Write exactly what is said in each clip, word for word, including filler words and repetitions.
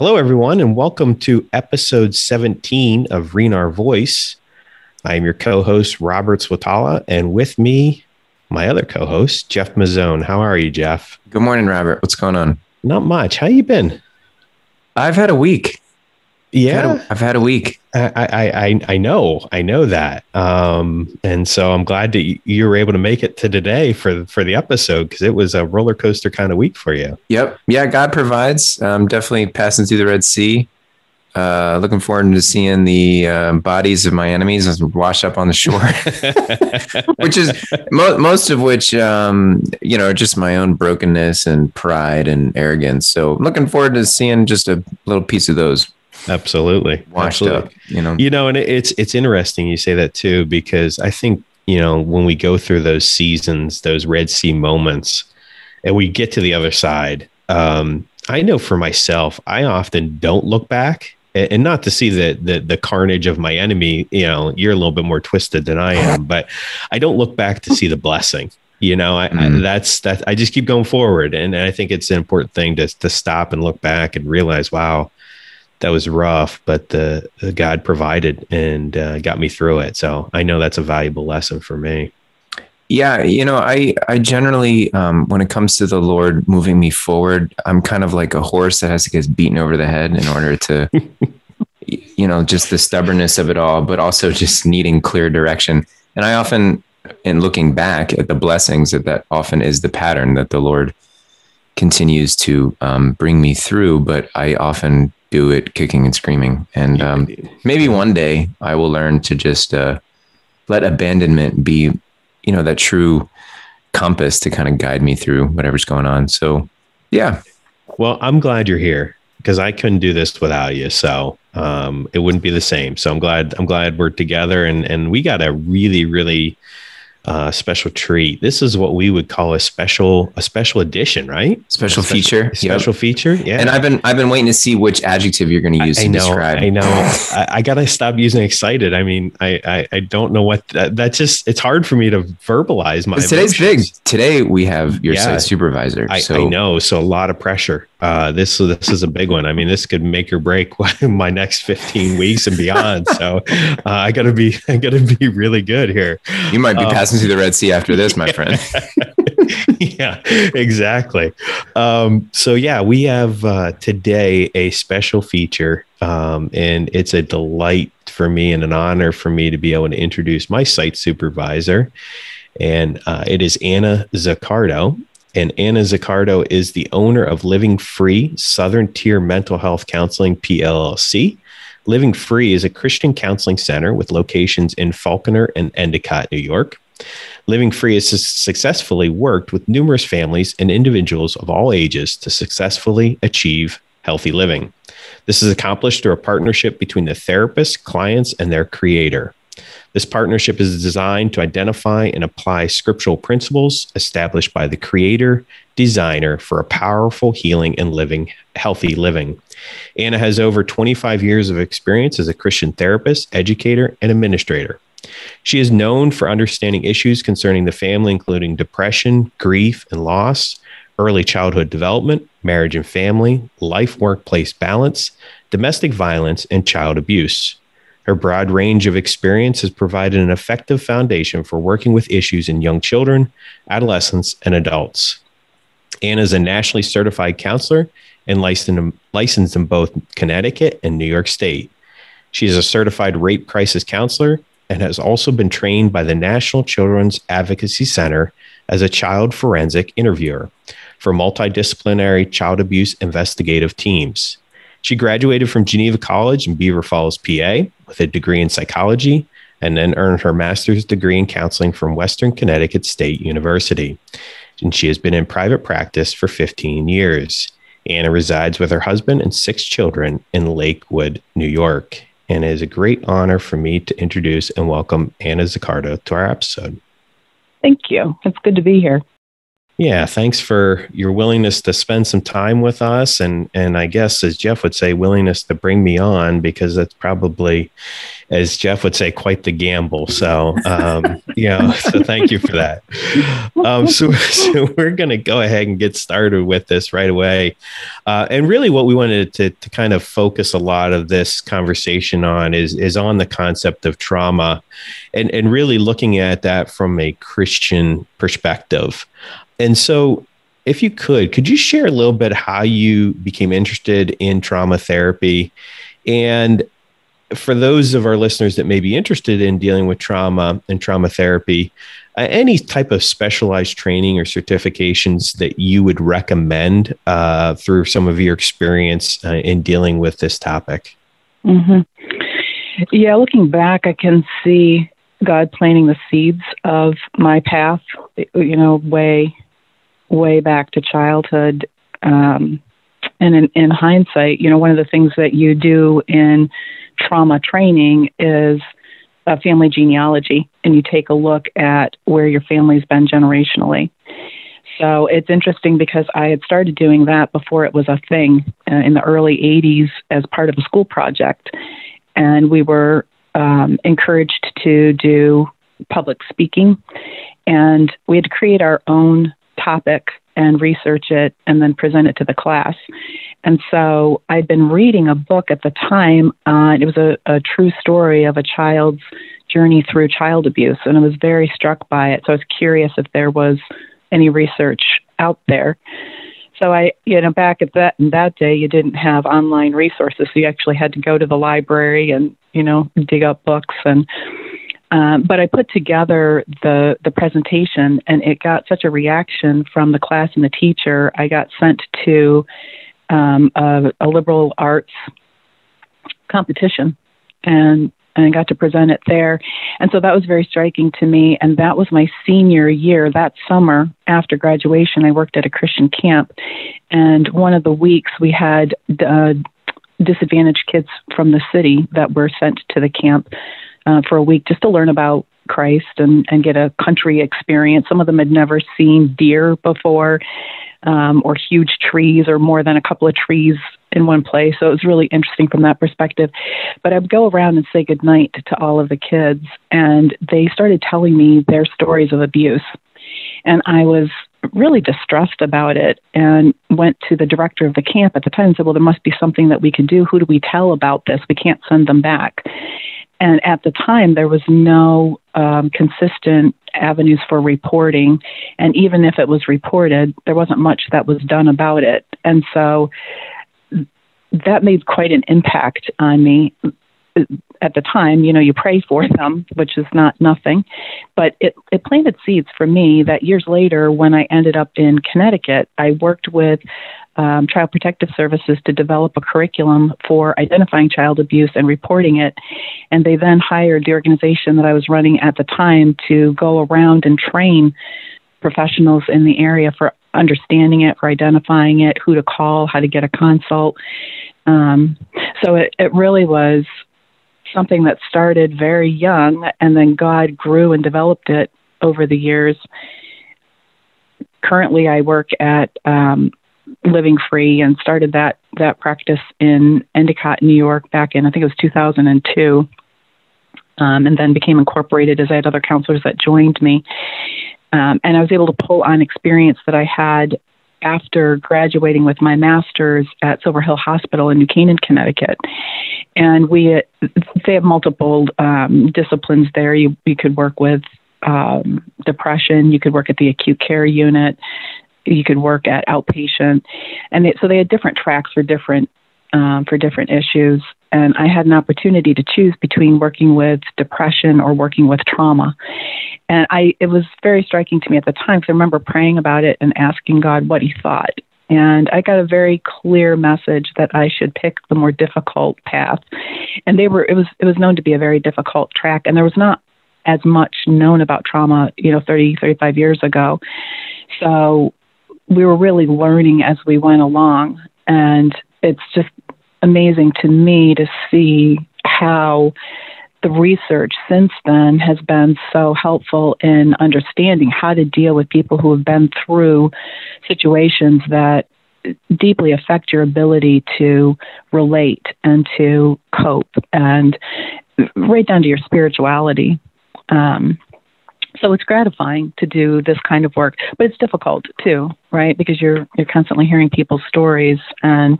Hello, everyone, and welcome to episode seventeen of Rehnar Voice. I am your co-host, Robert Swatala, and with me, my other co-host, Jeff Mazzone. How are you, Jeff? Good morning, Robert. What's going on? Not much. How you been? I've had a week. Yeah, I've had a, I've had a week. I, I, I, I know. I know that. Um, and so I'm glad that you were able to make it to today for, for the episode, because it was a roller coaster kind of week for you. Yep. Yeah, God provides. I'm definitely passing through the Red Sea. Uh, looking forward to seeing the uh, bodies of my enemies wash up on the shore, which is mo- most of which, um, you know, just my own brokenness and pride and arrogance. So looking forward to seeing just a little piece of those. Absolutely. Washed Absolutely. Up, you know, you know, and it's, it's interesting you say that too, because I think, you know, when we go through those seasons, those Red Sea moments, and we get to the other side, um, I know for myself, I often don't look back. And not to see the, the the carnage of my enemy, you know, you're a little bit more twisted than I am, but I don't look back to see the blessing. You know, I, mm. I, that's that. I just keep going forward, and I think it's an important thing to to stop and look back and realize, wow, that was rough, but the, the God provided and uh, got me through it. So I know that's a valuable lesson for me. Yeah, you know, I I generally, um, when it comes to the Lord moving me forward, I'm kind of like a horse that has to get beaten over the head in order to, you know, just the stubbornness of it all, but also just needing clear direction. And I often, in looking back at the blessings, that that often is the pattern that the Lord continues to um, bring me through, but I often do it kicking and screaming. And um, maybe one day I will learn to just uh, let abandonment be, you know, that true compass to kind of guide me through whatever's going on. So, yeah. Well, I'm glad you're here, because I couldn't do this without you. So um, it wouldn't be the same. So I'm glad, I'm glad we're together, and, and we got a really, really uh, special treat. This is what we would call a special, a special edition, right? Special, special feature, special yep. feature. Yeah. And I've been, I've been waiting to see which adjective you're going to use I, I to know, describe. I know. I, I gotta stop using excited. I mean, I, I, I don't know what that, that's just, it's hard for me to verbalize my, today's big. Today we have your yeah, site supervisor. So. I, I know. So a lot of pressure. Uh, this, this is a big one. I mean, this could make or break my next fifteen weeks and beyond. So uh, I gotta be, I gotta be really good here. You might be um, passing through the Red Sea after this, my friend. Yeah, exactly. Um, so yeah, we have uh, today a special feature, um, and it's a delight for me and an honor for me to be able to introduce my site supervisor, and uh, it is Anna Zaccardo. And Anna Zaccardo is the owner of Living Free Southern Tier Mental Health Counseling, P L L C. Living Free is a Christian counseling center with locations in Falconer and Endicott, New York. Living Free has successfully worked with numerous families and individuals of all ages to successfully achieve healthy living. This is accomplished through a partnership between the therapist, clients, and their creator. This partnership is designed to identify and apply scriptural principles established by the creator, designer, for a powerful healing and living, healthy living. Anna has over twenty-five years of experience as a Christian therapist, educator, and administrator. She is known for understanding issues concerning the family, including depression, grief and loss, early childhood development, marriage and family, life-workplace balance, domestic violence, and child abuse. Her broad range of experience has provided an effective foundation for working with issues in young children, adolescents, and adults. Anna is a nationally certified counselor and licensed in both Connecticut and New York State. She is a certified rape crisis counselor and has also been trained by the National Children's Advocacy Center as a child forensic interviewer for multidisciplinary child abuse investigative teams. She graduated from Geneva College in Beaver Falls, P A, with a degree in psychology, and then earned her master's degree in counseling from Western Connecticut State University. And she has been in private practice for fifteen years. Anna resides with her husband and six children in Lakewood, New York. And it is a great honor for me to introduce and welcome Anna Zaccardo to our episode. Thank you. It's good to be here. Yeah, thanks for your willingness to spend some time with us, and and I guess, as Jeff would say, willingness to bring me on, because that's probably as Jeff would say, quite the gamble. So, um, you know, so thank you for that. Um, so, so we're going to go ahead and get started with this right away. Uh, and really what we wanted to, to kind of focus a lot of this conversation on is, is on the concept of trauma and, and really looking at that from a Christian perspective. And so, if you could, could you share a little bit how you became interested in trauma therapy? And for those of our listeners that may be interested in dealing with trauma and trauma therapy, uh, any type of specialized training or certifications that you would recommend uh, through some of your experience uh, in dealing with this topic? Mm-hmm. Yeah, looking back, I can see God planting the seeds of my path, you know, way way back to childhood. Um, and in, in hindsight, you know, one of the things that you do in trauma training is a family genealogy, and you take a look at where your family's been generationally. So it's interesting because I had started doing that before it was a thing uh, in the early eighties as part of a school project. And we were um, encouraged to do public speaking, and we had to create our own topic and research it and then present it to the class. And so I'd been reading a book at the time, uh, and it was a, a true story of a child's journey through child abuse, and I was very struck by it. So I was curious if there was any research out there. So I, you know, back at that in that day, you didn't have online resources, so you actually had to go to the library and, you know, dig up books. And Um, but I put together the, the presentation, and it got such a reaction from the class and the teacher. I got sent to um, a, a liberal arts competition, and, and I got to present it there. And so that was very striking to me, and that was my senior year. That summer after graduation, I worked at a Christian camp, and one of the weeks we had uh, disadvantaged kids from the city that were sent to the camp Uh, for a week just to learn about Christ and, and get a country experience. Some of them had never seen deer before um, or huge trees or more than a couple of trees in one place. So it was really interesting from that perspective. But I'd go around and say goodnight to all of the kids, and they started telling me their stories of abuse. And I was really distressed about it and went to the director of the camp at the time and said, well, there must be something that we can do. Who do we tell about this? We can't send them back. And at the time, there was no um, consistent avenues for reporting. And even if it was reported, there wasn't much that was done about it. And so that made quite an impact on me. At the time, you know, you pray for them, which is not nothing. But it, it planted seeds for me that years later, when I ended up in Connecticut, I worked with Um, Child Protective Services to develop a curriculum for identifying child abuse and reporting it. And they then hired the organization that I was running at the time to go around and train professionals in the area for understanding it, for identifying it, who to call, how to get a consult. Um, so it, it really was something that started very young, and then God grew and developed it over the years. Currently, I work at um, Living Free, and started that that practice in Endicott, New York, back in, I think it was two thousand two, um, and then became incorporated as I had other counselors that joined me. Um, and I was able to pull on experience that I had after graduating with my master's at Silver Hill Hospital in New Canaan, Connecticut. And we they have multiple um, disciplines there. You, you could work with um, depression, you could work at the acute care unit, you could work at outpatient. And it, so they had different tracks for different um, for different issues. And I had an opportunity to choose between working with depression or working with trauma. And I it was very striking to me at the time, because I remember praying about it and asking God what he thought. And I got a very clear message that I should pick the more difficult path. And they were it was it was known to be a very difficult track. And there was not as much known about trauma, you know, thirty, thirty-five years ago. So we were really learning as we went along, and it's just amazing to me to see how the research since then has been so helpful in understanding how to deal with people who have been through situations that deeply affect your ability to relate and to cope. And right down to your spirituality. Um, so it's gratifying to do this kind of work, but it's difficult too, right? Because you're you're constantly hearing people's stories and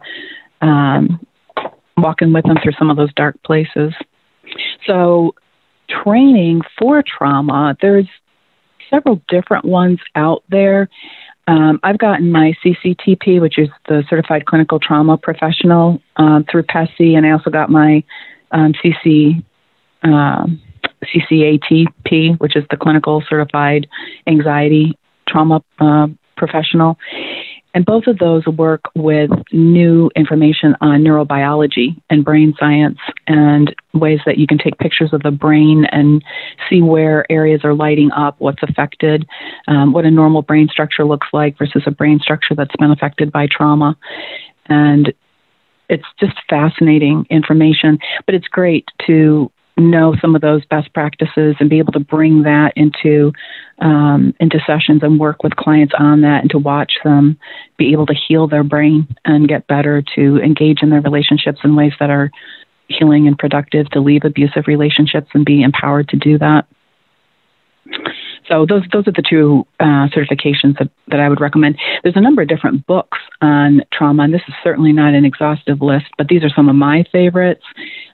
um, walking with them through some of those dark places. So training for trauma, there's several different ones out there. Um, I've gotten my C C T P, which is the Certified Clinical Trauma Professional, um, through PESI, and I also got my um, C C, um, C C A T P, which is the Clinical Certified Anxiety Trauma uh, Professional. And both of those work with new information on neurobiology and brain science and ways that you can take pictures of the brain and see where areas are lighting up, what's affected, um, what a normal brain structure looks like versus a brain structure that's been affected by trauma. And it's just fascinating information, but it's great to know some of those best practices and be able to bring that into um, into sessions and work with clients on that, and to watch them be able to heal their brain and get better, to engage in their relationships in ways that are healing and productive, to leave abusive relationships and be empowered to do that. So those those are the two uh, certifications that, that I would recommend. There's a number of different books on trauma, and this is certainly not an exhaustive list, but these are some of my favorites.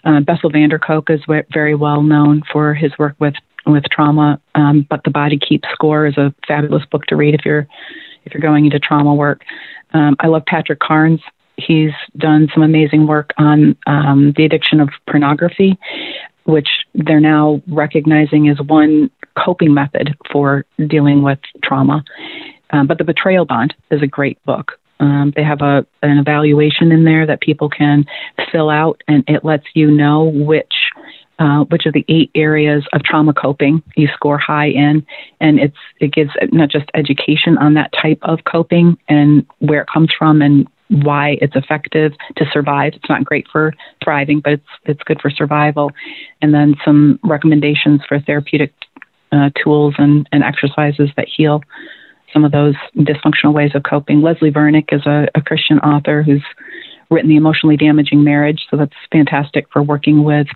Uh, Bessel van der Kolk is very well known for his work with with trauma, um, but The Body Keeps the Score is a fabulous book to read if you're if you're going into trauma work. Um, I love Patrick Carnes. He's done some amazing work on um, the addiction of pornography, which they're now recognizing is one coping method for dealing with trauma. Um, but The Betrayal Bond is a great book. Um, they have a an evaluation in there that people can fill out, and it lets you know which uh, which of the eight areas of trauma coping you score high in. And it's it gives not just education on that type of coping and where it comes from and why it's effective to survive. It's not great for thriving, but it's it's good for survival. And then some recommendations for therapeutic uh, tools and, and exercises that heal some of those dysfunctional ways of coping. Leslie Vernick is a, a Christian author who's written The Emotionally Damaging Marriage, so that's fantastic for working with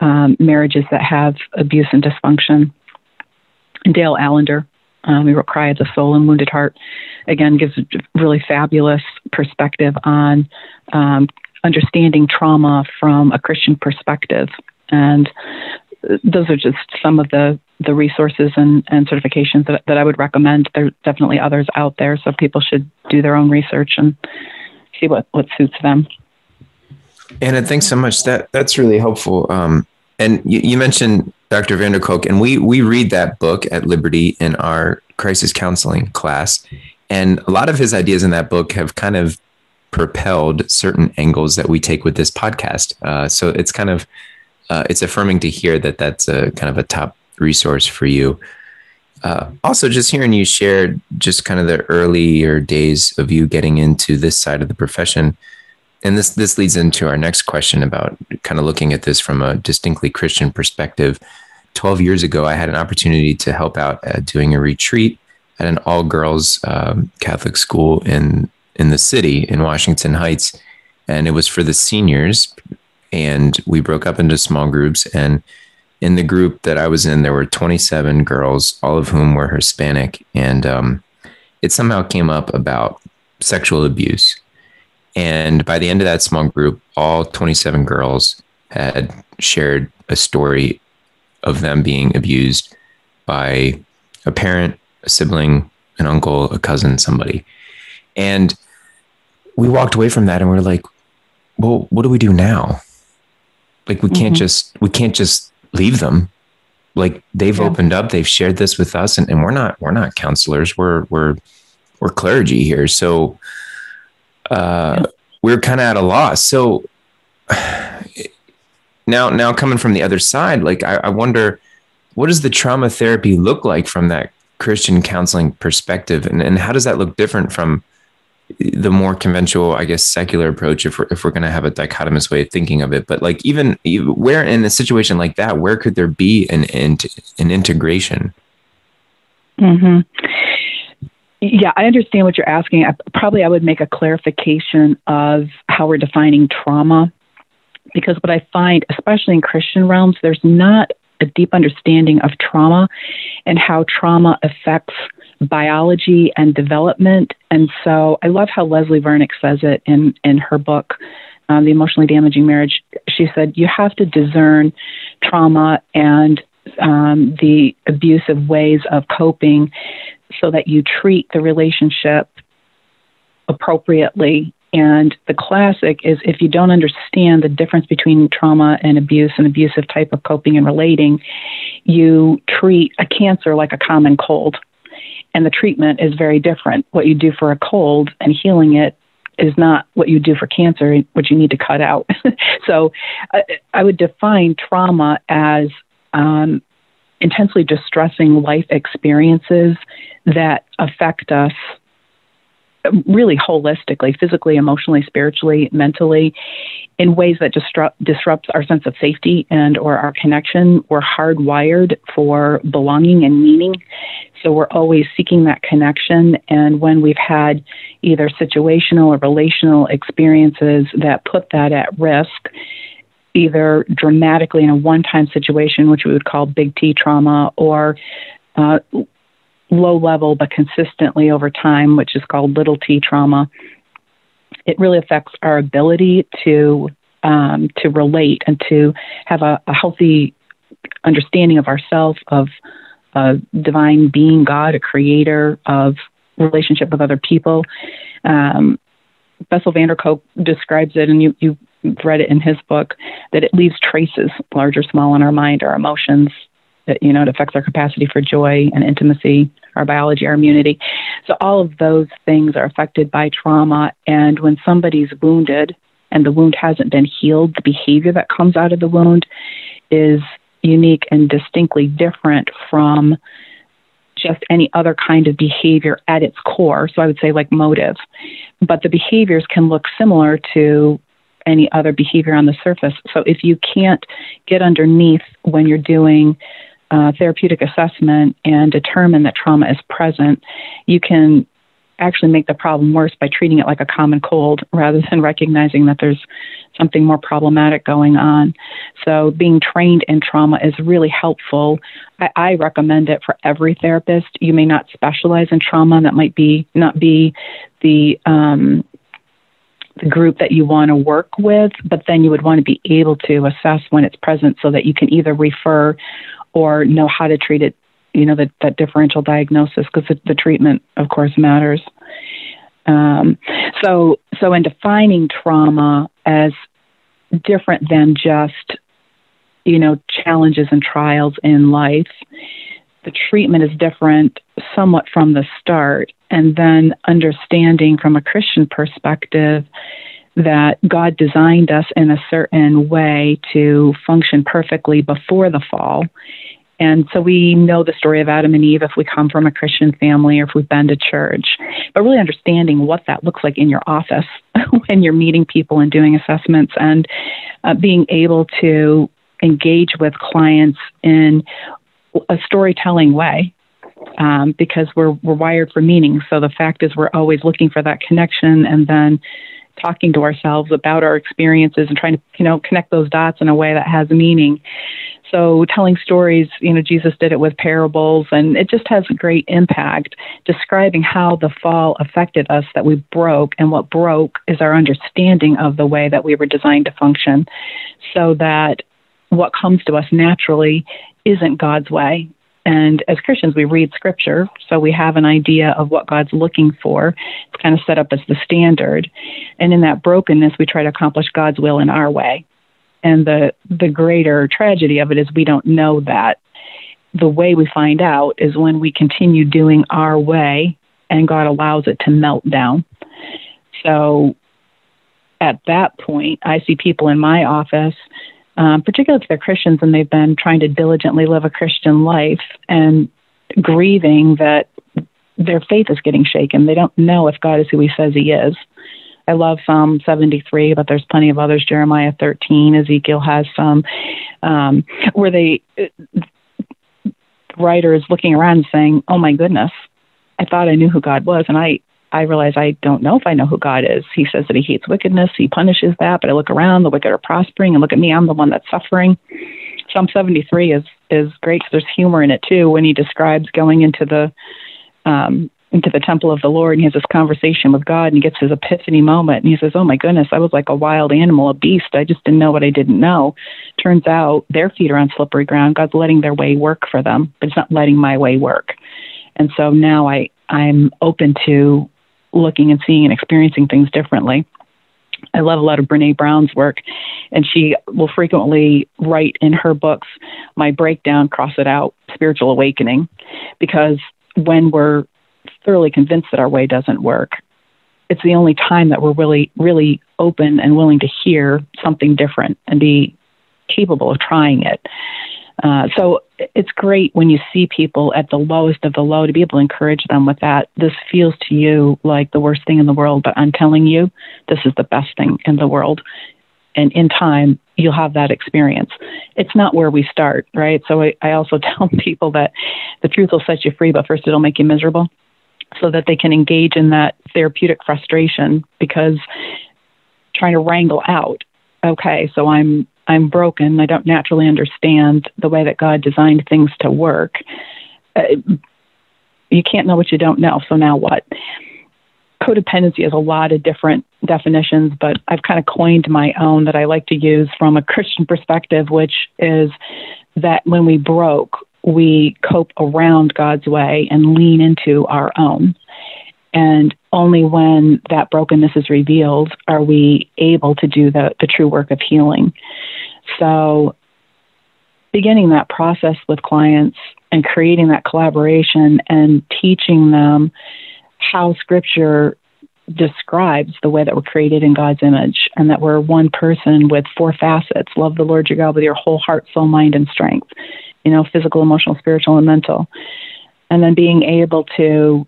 um, marriages that have abuse and dysfunction. And Dale Allender, Um, he wrote Cry of the Soul and Wounded Heart. Again, gives a really fabulous perspective on um, understanding trauma from a Christian perspective. And those are just some of the, the resources and, and certifications that, that I would recommend. There are definitely others out there, so people should do their own research and see what, what suits them. Anna, thanks so much. That That's really helpful. Um, and you, you mentioned Doctor van der Kolk, and we we read that book at Liberty in our crisis counseling class, and a lot of his ideas in that book have kind of propelled certain angles that we take with this podcast. Uh, so it's kind of uh, it's affirming to hear that that's a kind of a top resource for you. Uh, also, just hearing you share just kind of the earlier days of you getting into this side of the profession. And this this leads into our next question about kind of looking at this from a distinctly Christian perspective. twelve years ago, I had an opportunity to help out at doing a retreat at an all-girls um, Catholic school in, in the city, in Washington Heights. And it was for the seniors. And we broke up into small groups. And in the group that I was in, there were twenty-seven girls, all of whom were Hispanic. And um, it somehow came up about sexual abuse. And by the end of that small group, all twenty-seven girls had shared a story of them being abused by a parent, a sibling, an uncle, a cousin, somebody. And we walked away from that and we were like, well, what do we do now? Like, we mm-hmm. can't just, we can't just leave them. Like, they've yeah. opened up, they've shared this with us, and, and we're not, we're not counselors. We're, we're, we're clergy here. So, Uh, yeah. we're kind of at a loss. So now, now coming from the other side, like, I, I wonder, what does the trauma therapy look like from that Christian counseling perspective? And, and how does that look different from the more conventional, I guess, secular approach, if we're, if we're going to have a dichotomous way of thinking of it? But like, even where in a situation like that, where could there be an, an, an integration? Mm-hmm. Yeah, I understand what you're asking. I, probably I would make a clarification of how we're defining trauma, because what I find, especially in Christian realms, there's not a deep understanding of trauma and how trauma affects biology and development. And so I love how Leslie Vernick says it in, in her book, um, The Emotionally Damaging Marriage. She said, you have to discern trauma and um, the abusive ways of coping so that you treat the relationship appropriately. And the classic is if you don't understand the difference between trauma and abuse and abusive type of coping and relating, you treat a cancer like a common cold. And the treatment is very different. What you do for a cold and healing it is not what you do for cancer, which you need to cut out. So I, I would define trauma as um, intensely distressing life experiences that affect us really holistically, physically, emotionally, spiritually, mentally, in ways that disrupt, disrupts our sense of safety and or our connection. We're hardwired for belonging and meaning. So we're always seeking that connection. And when we've had either situational or relational experiences that put that at risk, either dramatically in a one-time situation, which we would call big T trauma, or uh low level, but consistently over time, which is called little T trauma, it really affects our ability to um, to relate and to have a, a healthy understanding of ourselves, of uh, divine being, God, a creator, of relationship with other people. Um, Bessel van der Kolk describes it, and you, you've read it in his book, that it leaves traces, large or small, in our mind, our emotions. That, you know, it affects our capacity for joy and intimacy, our biology, our immunity. So all of those things are affected by trauma. And when somebody's wounded and the wound hasn't been healed, the behavior that comes out of the wound is unique and distinctly different from just any other kind of behavior at its core. So I would say like motive. But the behaviors can look similar to any other behavior on the surface. So if you can't get underneath when you're doing Uh, therapeutic assessment and determine that trauma is present, you can actually make the problem worse by treating it like a common cold rather than recognizing that there's something more problematic going on. So being trained in trauma is really helpful. I, I recommend it for every therapist. You may not specialize in trauma. That might be not be the um, the group that you want to work with, but then you would want to be able to assess when it's present so that you can either refer or know how to treat it, you know, that, that differential diagnosis, because the, the treatment, of course, matters. Um, so, so in defining trauma as different than just, you know, challenges and trials in life, the treatment is different somewhat from the start. And then understanding from a Christian perspective that God designed us in a certain way to function perfectly before the fall. And so we know the story of Adam and Eve if we come from a Christian family or if we've been to church, but really understanding what that looks like in your office when you're meeting people and doing assessments and uh, being able to engage with clients in a storytelling way. Um, because we're, we're wired for meaning. So the fact is we're always looking for that connection and then talking to ourselves about our experiences and trying to, you know, connect those dots in a way that has meaning. So telling stories, you know, Jesus did it with parables, and it just has a great impact, describing how the fall affected us, that we broke, and what broke is our understanding of the way that we were designed to function, so that what comes to us naturally isn't God's way. And as Christians, we read scripture, so we have an idea of what God's looking for. It's kind of set up as the standard. And in that brokenness, we try to accomplish God's will in our way. And the, the greater tragedy of it is we don't know that. The way we find out is when we continue doing our way and God allows it to melt down. So at that point, I see people in my office, Um, particularly if they're Christians and they've been trying to diligently live a Christian life and grieving that their faith is getting shaken. They don't know if God is who he says he is. I love Psalm seventy-three, but there's plenty of others. Jeremiah thirteen, Ezekiel has some, um, where they, the writer is looking around and saying, oh my goodness, I thought I knew who God was, and I I realize I don't know if I know who God is. He says that he hates wickedness. He punishes that. But I look around, the wicked are prospering, and look at me, I'm the one that's suffering. Psalm seventy-three is, is great because there's humor in it, too, when he describes going into the um, into the temple of the Lord, and he has this conversation with God, and he gets his epiphany moment, and he says, oh, my goodness, I was like a wild animal, a beast. I just didn't know what I didn't know. Turns out their feet are on slippery ground. God's letting their way work for them, but it's not letting my way work. And so now I, I'm open to looking and seeing and experiencing things differently. I love a lot of Brene Brown's work, and she will frequently write in her books, my breakdown, cross it out, spiritual awakening, because when we're thoroughly convinced that our way doesn't work, it's the only time that we're really, really open and willing to hear something different and be capable of trying it. Uh, so it's great when you see people at the lowest of the low to be able to encourage them with that. This feels to you like the worst thing in the world, but I'm telling you, this is the best thing in the world. And in time, you'll have that experience. It's not where we start, right? So I, I also tell people that the truth will set you free, but first it'll make you miserable, so that they can engage in that therapeutic frustration, because trying to wrangle out, okay, so I'm I'm broken. I don't naturally understand the way that God designed things to work. Uh, you can't know what you don't know, so now what? Codependency has a lot of different definitions, but I've kind of coined my own that I like to use from a Christian perspective, which is that when we broke, we cope around God's way and lean into our own. And only when that brokenness is revealed are we able to do the, the true work of healing. So beginning that process with clients and creating that collaboration and teaching them how Scripture describes the way that we're created in God's image, and that we're one person with four facets. Love the Lord your God with your whole heart, soul, mind, and strength. You know, physical, emotional, spiritual, and mental. And then being able to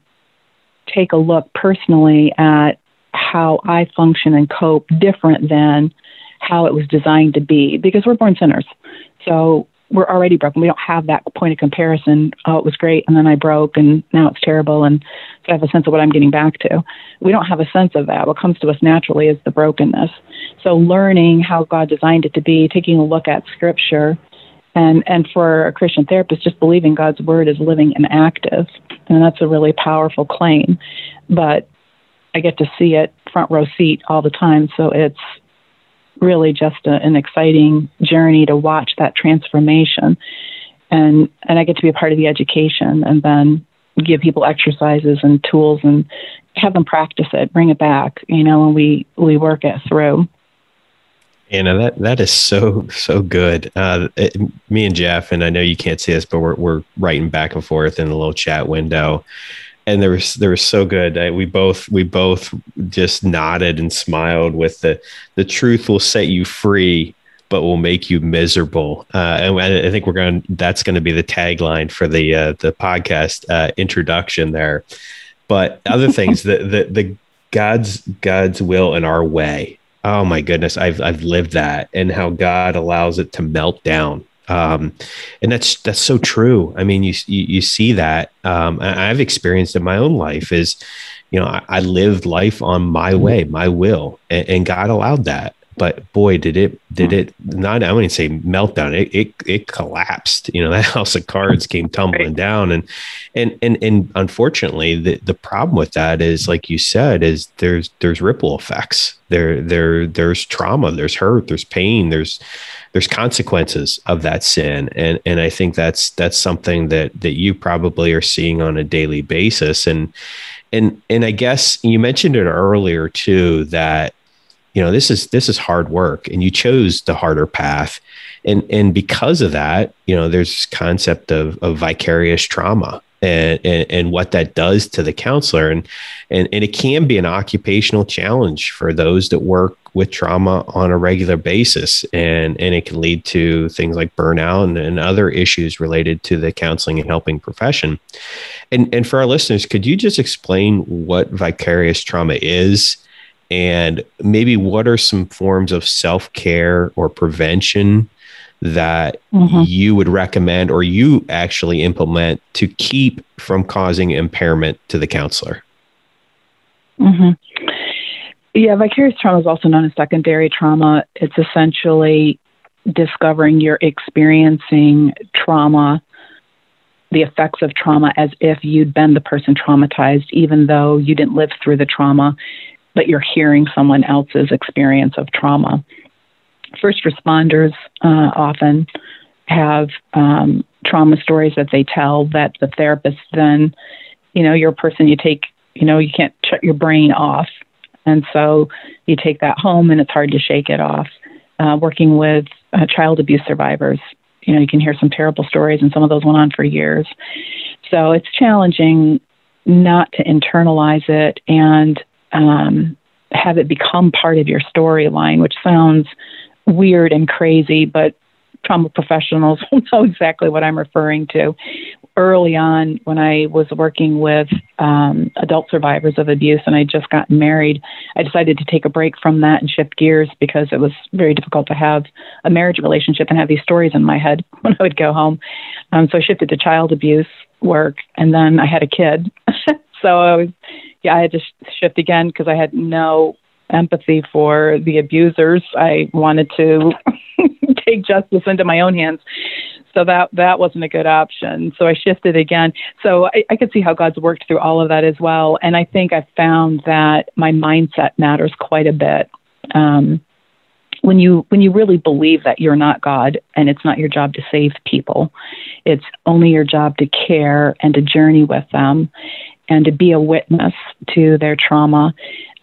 take a look personally at how I function and cope different than how it was designed to be, because we're born sinners. So we're already broken. We don't have that point of comparison. Oh, it was great, and then I broke, and now it's terrible, and so I have a sense of what I'm getting back to. We don't have a sense of that. What comes to us naturally is the brokenness. So learning how God designed it to be, taking a look at Scripture, And and for a Christian therapist, just believing God's word is living and active. And that's a really powerful claim. But I get to see it front row seat all the time. So it's really just a, an exciting journey to watch that transformation. And and I get to be a part of the education, and then give people exercises and tools and have them practice it, bring it back, you know, and we, we work it through. Anna, that, that is so, so good. Uh, it, me and Jeff, and I know you can't see us, but we're we're writing back and forth in the little chat window. And there was, there was so good. I, we both, we both just nodded and smiled with the, the truth will set you free, but will make you miserable. Uh, and I think we're going, that's going to be the tagline for the, uh, the podcast uh, introduction there. But other things, the, the, the God's, God's will in our way. Oh my goodness, I've I've lived that, and how God allows it to melt down, um, and that's that's so true. I mean, you you, you see that. Um, I've experienced in my own life is, you know, I, I lived life on my way, my will, and, and God allowed that. But boy, did it did it not? I wouldn't say meltdown. It it it collapsed. You know, that house of cards came tumbling right down, and and and and unfortunately, the the problem with that is, like you said, is there's there's ripple effects. There, there, there's trauma, there's hurt, there's pain, there's, there's consequences of that sin. And, and I think that's, that's something that, that you probably are seeing on a daily basis. And, and, and I guess you mentioned it earlier too, that, you know, this is, this is hard work, and you chose the harder path. And, and because of that, you know, there's this concept of, of vicarious trauma. And, and and what that does to the counselor, and, and and it can be an occupational challenge for those that work with trauma on a regular basis, and and it can lead to things like burnout and, and other issues related to the counseling and helping profession. And and for our listeners, could you just explain what vicarious trauma is, and maybe what are some forms of self-care or prevention that mm-hmm. you would recommend, or you actually implement, to keep from causing impairment to the counselor? Mm-hmm. Yeah, vicarious trauma is also known as secondary trauma. It's essentially discovering you're experiencing trauma, the effects of trauma, as if you'd been the person traumatized, even though you didn't live through the trauma, but you're hearing someone else's experience of trauma. First responders uh, often have um, trauma stories that they tell that the therapist then, you know, you're a person you take, you know, you can't shut your brain off. And so you take that home and it's hard to shake it off. Uh, working with uh, child abuse survivors, you know, you can hear some terrible stories, and some of those went on for years. So it's challenging not to internalize it and um, have it become part of your storyline, which sounds weird and crazy, but trauma professionals will know exactly what I'm referring to. Early on, when I was working with um, adult survivors of abuse and I just got married, I decided to take a break from that and shift gears because it was very difficult to have a marriage relationship and have these stories in my head when I would go home. Um, so I shifted to child abuse work, and then I had a kid. so I was, yeah, I had to shift again because I had no empathy for the abusers. I wanted to take justice into my own hands. So that that wasn't a good option. So I shifted again. So I, I could see how God's worked through all of that as well. And I think I found that my mindset matters quite a bit. Um, when you when you really believe that you're not God and it's not your job to save people, it's only your job to care and to journey with them and to be a witness to their trauma.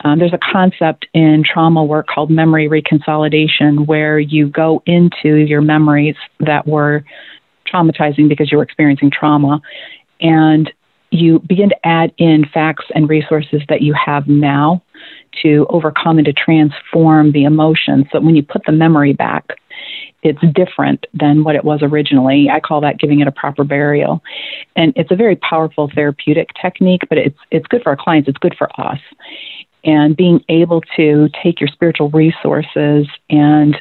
Um, there's a concept in trauma work called memory reconsolidation, where you go into your memories that were traumatizing because you were experiencing trauma, and you begin to add in facts and resources that you have now to overcome and to transform the emotion. So when you put the memory back, it's different than what it was originally. I call that giving it a proper burial. And it's a very powerful therapeutic technique, but it's it's good for our clients. It's good for us. And being able to take your spiritual resources and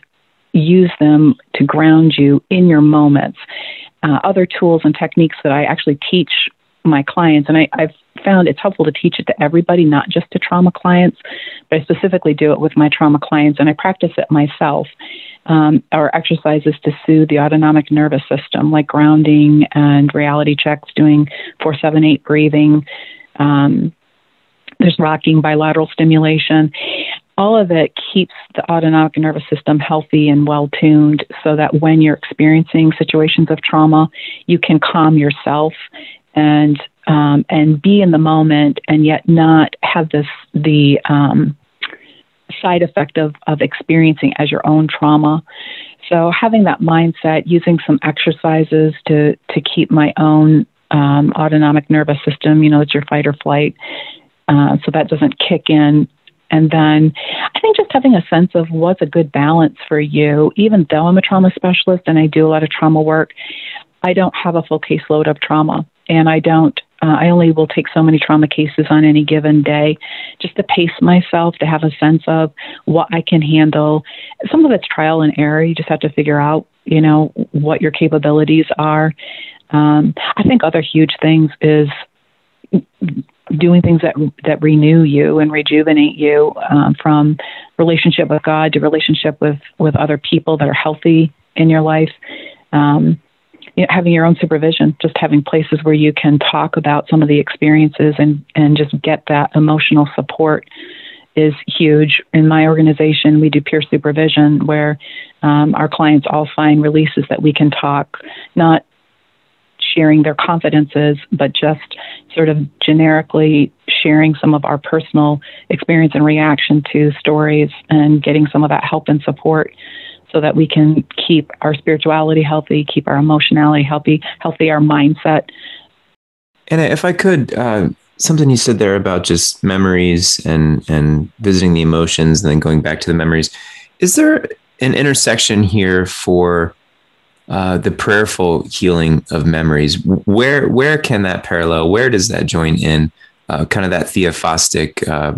use them to ground you in your moments. Uh, other tools and techniques that I actually teach my clients, and I, I've found it's helpful to teach it to everybody, not just to trauma clients, but I specifically do it with my trauma clients, and I practice it myself. Um, our exercises to soothe the autonomic nervous system, like grounding and reality checks, doing four seven eight breathing. Um, there's rocking, bilateral stimulation. All of it keeps the autonomic nervous system healthy and well-tuned so that when you're experiencing situations of trauma, you can calm yourself and um, and be in the moment and yet not have this the... Um, side effect of, of experiencing as your own trauma. So having that mindset, using some exercises to, to keep my own um, autonomic nervous system, you know, it's your fight or flight, uh, so that doesn't kick in. And then I think just having a sense of what's a good balance for you, even though I'm a trauma specialist and I do a lot of trauma work, I don't have a full caseload of trauma, and I don't Uh, I only will take so many trauma cases on any given day, just to pace myself, to have a sense of what I can handle. Some of it's trial and error. You just have to figure out, you know, what your capabilities are. Um, I think other huge things is doing things that that renew you and rejuvenate you, um, from relationship with God to relationship with, with other people that are healthy in your life. Um You know, having your own supervision, just having places where you can talk about some of the experiences and, and just get that emotional support is huge. In my organization, we do peer supervision where um, our clients all sign releases that we can talk, not sharing their confidences, but just sort of generically sharing some of our personal experience and reaction to stories and getting some of that help and support, so that we can keep our spirituality healthy, keep our emotionality healthy, healthy our mindset. And if I could, uh, something you said there about just memories and and visiting the emotions and then going back to the memories. Is there an intersection here for uh, the prayerful healing of memories? Where where can that parallel? Where does that join in? Uh, kind of that theophostic uh,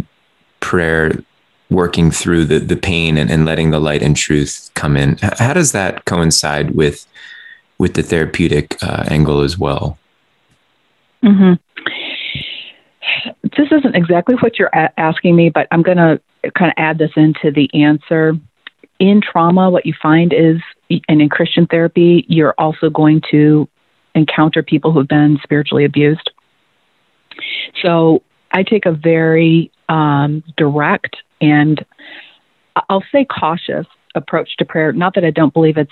prayer, working through the, the pain and, and letting the light and truth come in. How does that coincide with with the therapeutic uh, angle as well? Mm-hmm. this isn't exactly what you're a- asking me, but I'm going to kind of add this into the answer. In trauma, what you find is, and in Christian therapy, you're also going to encounter people who've been spiritually abused. So I take a very um, direct and I'll say cautious approach to prayer. Not that I don't believe it's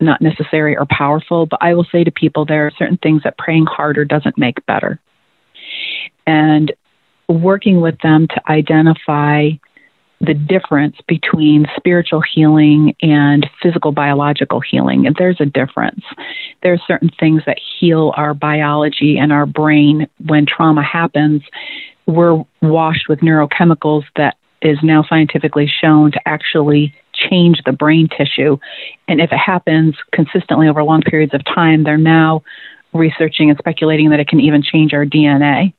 not necessary or powerful, but I will say to people there are certain things that praying harder doesn't make better. And working with them to identify the difference between spiritual healing and physical biological healing. And there's a difference. There are certain things that heal our biology and our brain. When trauma happens, we're washed with neurochemicals that is now scientifically shown to actually change the brain tissue. And if it happens consistently over long periods of time, they're now researching and speculating that it can even change our D N A.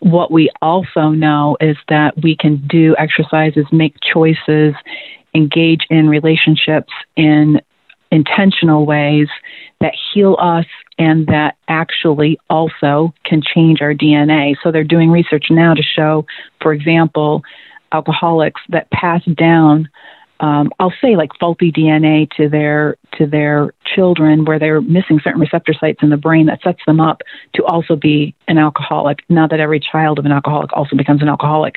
What we also know is that we can do exercises, make choices, engage in relationships in intentional ways that heal us and that actually also can change our D N A. So they're doing research now to show, for example, alcoholics that pass down, um, I'll say like faulty D N A to their to their children, where they're missing certain receptor sites in the brain that sets them up to also be an alcoholic. Not that every child of an alcoholic also becomes an alcoholic.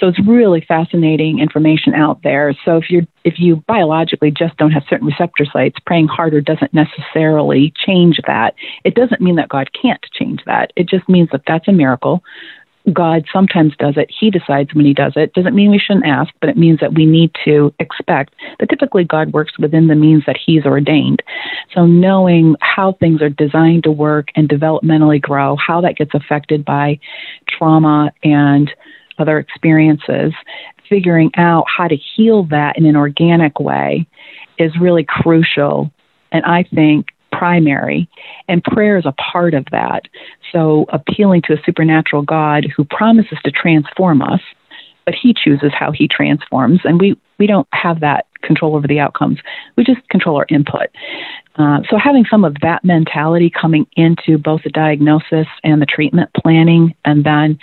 So it's really fascinating information out there. So if you're if you biologically just don't have certain receptor sites, praying harder doesn't necessarily change that. It doesn't mean that God can't change that. It just means that that's a miracle. God sometimes does it. He decides when he does it. Doesn't mean we shouldn't ask, but it means that we need to expect that typically God works within the means that he's ordained. So knowing how things are designed to work and developmentally grow, how that gets affected by trauma and other experiences, figuring out how to heal that in an organic way is really crucial. And I think primary, and prayer is a part of that. So appealing to a supernatural God who promises to transform us, but he chooses how he transforms, and we, we don't have that control over the outcomes. We just control our input. Uh, so having some of that mentality coming into both the diagnosis and the treatment planning, and then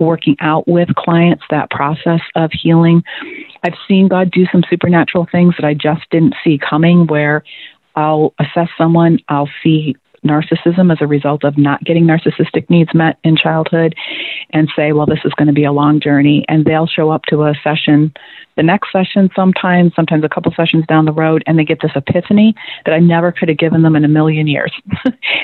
working out with clients that process of healing. I've seen God do some supernatural things that I just didn't see coming, where I'll assess someone, I'll see narcissism as a result of not getting narcissistic needs met in childhood, and say, well, this is going to be a long journey. And they'll show up to a session, the next session sometimes, sometimes a couple sessions down the road, and they get this epiphany that I never could have given them in a million years.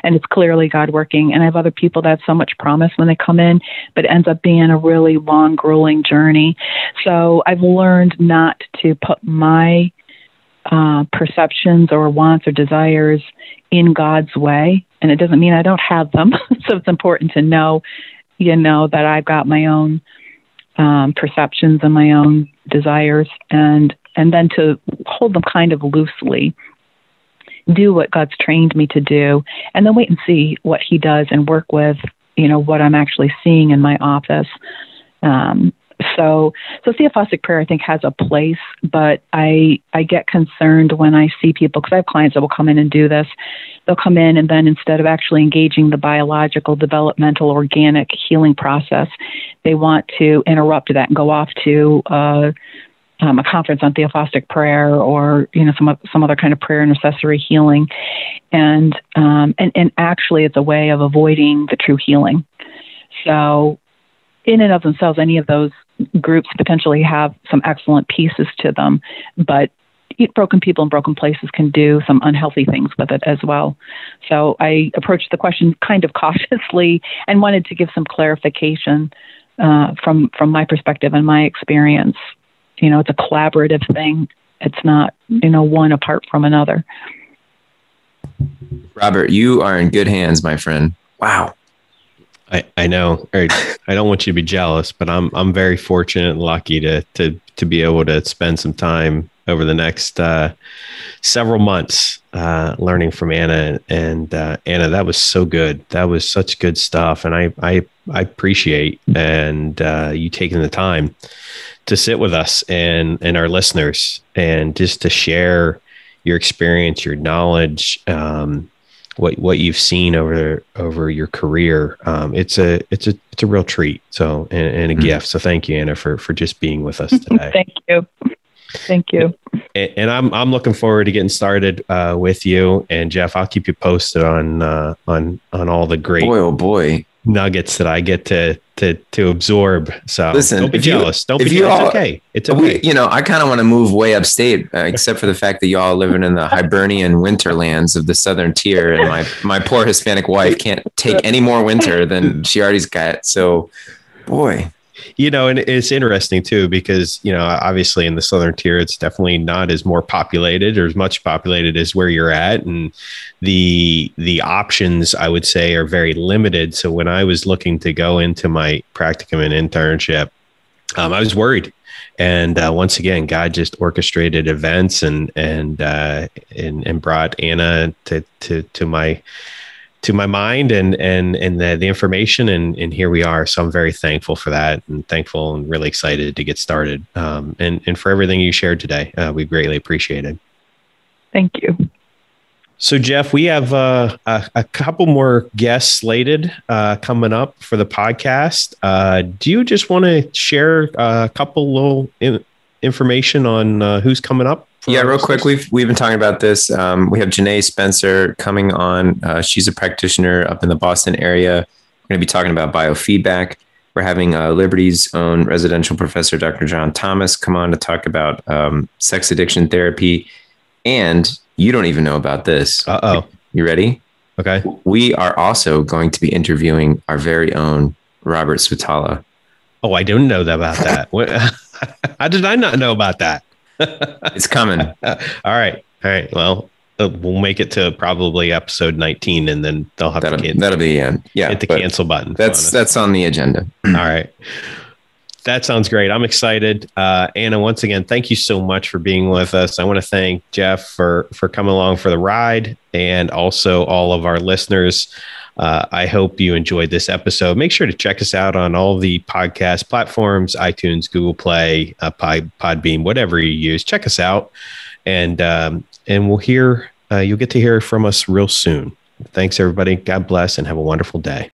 And it's clearly God working. And I have other people that have so much promise when they come in, but it ends up being a really long, grueling journey. So I've learned not to put my Uh, perceptions or wants or desires in God's way. And it doesn't mean I don't have them. So it's important to know, you know, that I've got my own um, perceptions and my own desires, and, and then to hold them kind of loosely, do what God's trained me to do, and then wait and see what he does and work with, you know, what I'm actually seeing in my office. Um, So, so theophostic prayer, I think, has a place, but I I get concerned when I see people, because I have clients that will come in and do this. They'll come in, and then instead of actually engaging the biological, developmental, organic healing process, they want to interrupt that and go off to uh, um, a conference on theophostic prayer, or you know, some some other kind of prayer intercessory healing, and um, and and actually, it's a way of avoiding the true healing. So, in and of themselves, any of those groups potentially have some excellent pieces to them, but broken people in broken places can do some unhealthy things with it as well. So I approached the question kind of cautiously and wanted to give some clarification uh, from from my perspective and my experience. You know, it's a collaborative thing. It's not, you know, one apart from another. Robert, you are in good hands, my friend. Wow. I, I know. I don't want you to be jealous, but I'm I'm very fortunate and lucky to to to be able to spend some time over the next uh, several months uh, learning from Anna. And uh, Anna, that was so good. That was such good stuff, and I I, I appreciate and uh, you taking the time to sit with us and and our listeners, and just to share your experience, your knowledge. Um, what what you've seen over over your career. Um, it's a it's a it's a real treat. So and, and a mm-hmm. gift. So thank you, Anna, for for just being with us today. Thank you. Thank you. And, and I'm I'm looking forward to getting started uh, with you and Jeff. I'll keep you posted on uh, on on all the great boy oh boy nuggets that I get to to to absorb. So listen, don't be jealous. You, don't be jealous. All, it's okay. It's okay. We, you know, I kind of want to move way upstate, uh, except for the fact that y'all are living in the Hibernian winterlands of the Southern Tier, and my my poor Hispanic wife can't take any more winter than she already's got. So, boy. You know, and it's interesting too, because, you know, obviously in the Southern Tier, it's definitely not as more populated or as much populated as where you're at. And the the options, I would say, are very limited. So when I was looking to go into my practicum and internship, um, I was worried. And uh, once again, God just orchestrated events and and uh, and, and brought Anna to to, to my to my mind and, and, and the, the information. And, and here we are. So I'm very thankful for that and thankful and really excited to get started. Um, and, and for everything you shared today, uh, we greatly appreciate it. Thank you. So Jeff, we have uh, a, a couple more guests slated uh, coming up for the podcast. Uh, do you just want to share a couple little in- information on uh, who's coming up? Yeah, real quick. We've we've been talking about this. Um, we have Janae Spencer coming on. Uh, she's a practitioner up in the Boston area. We're going to be talking about biofeedback. We're having uh, Liberty's own residential professor, Doctor John Thomas, come on to talk about um, sex addiction therapy. And you don't even know about this. Uh-oh. You ready? Okay. We are also going to be interviewing our very own Robert Swatala. Oh, I didn't know about that. How did I not know about that? It's coming. All right. All right. Well, uh, we'll make it to probably episode nineteen and then they'll have that'll, to cancel. That'll be uh, yeah. Hit the cancel button. That's that's on the agenda. All right. That sounds great. I'm excited. Uh, Anna, once again, thank you so much for being with us. I want to thank Jeff for, for coming along for the ride and also all of our listeners. Uh, I hope you enjoyed this episode. Make sure to check us out on all the podcast platforms, iTunes, Google Play, uh, Pod, Podbeam, whatever you use. Check us out. And um, and we'll hear, uh, you'll get to hear from us real soon. Thanks, everybody. God bless and have a wonderful day.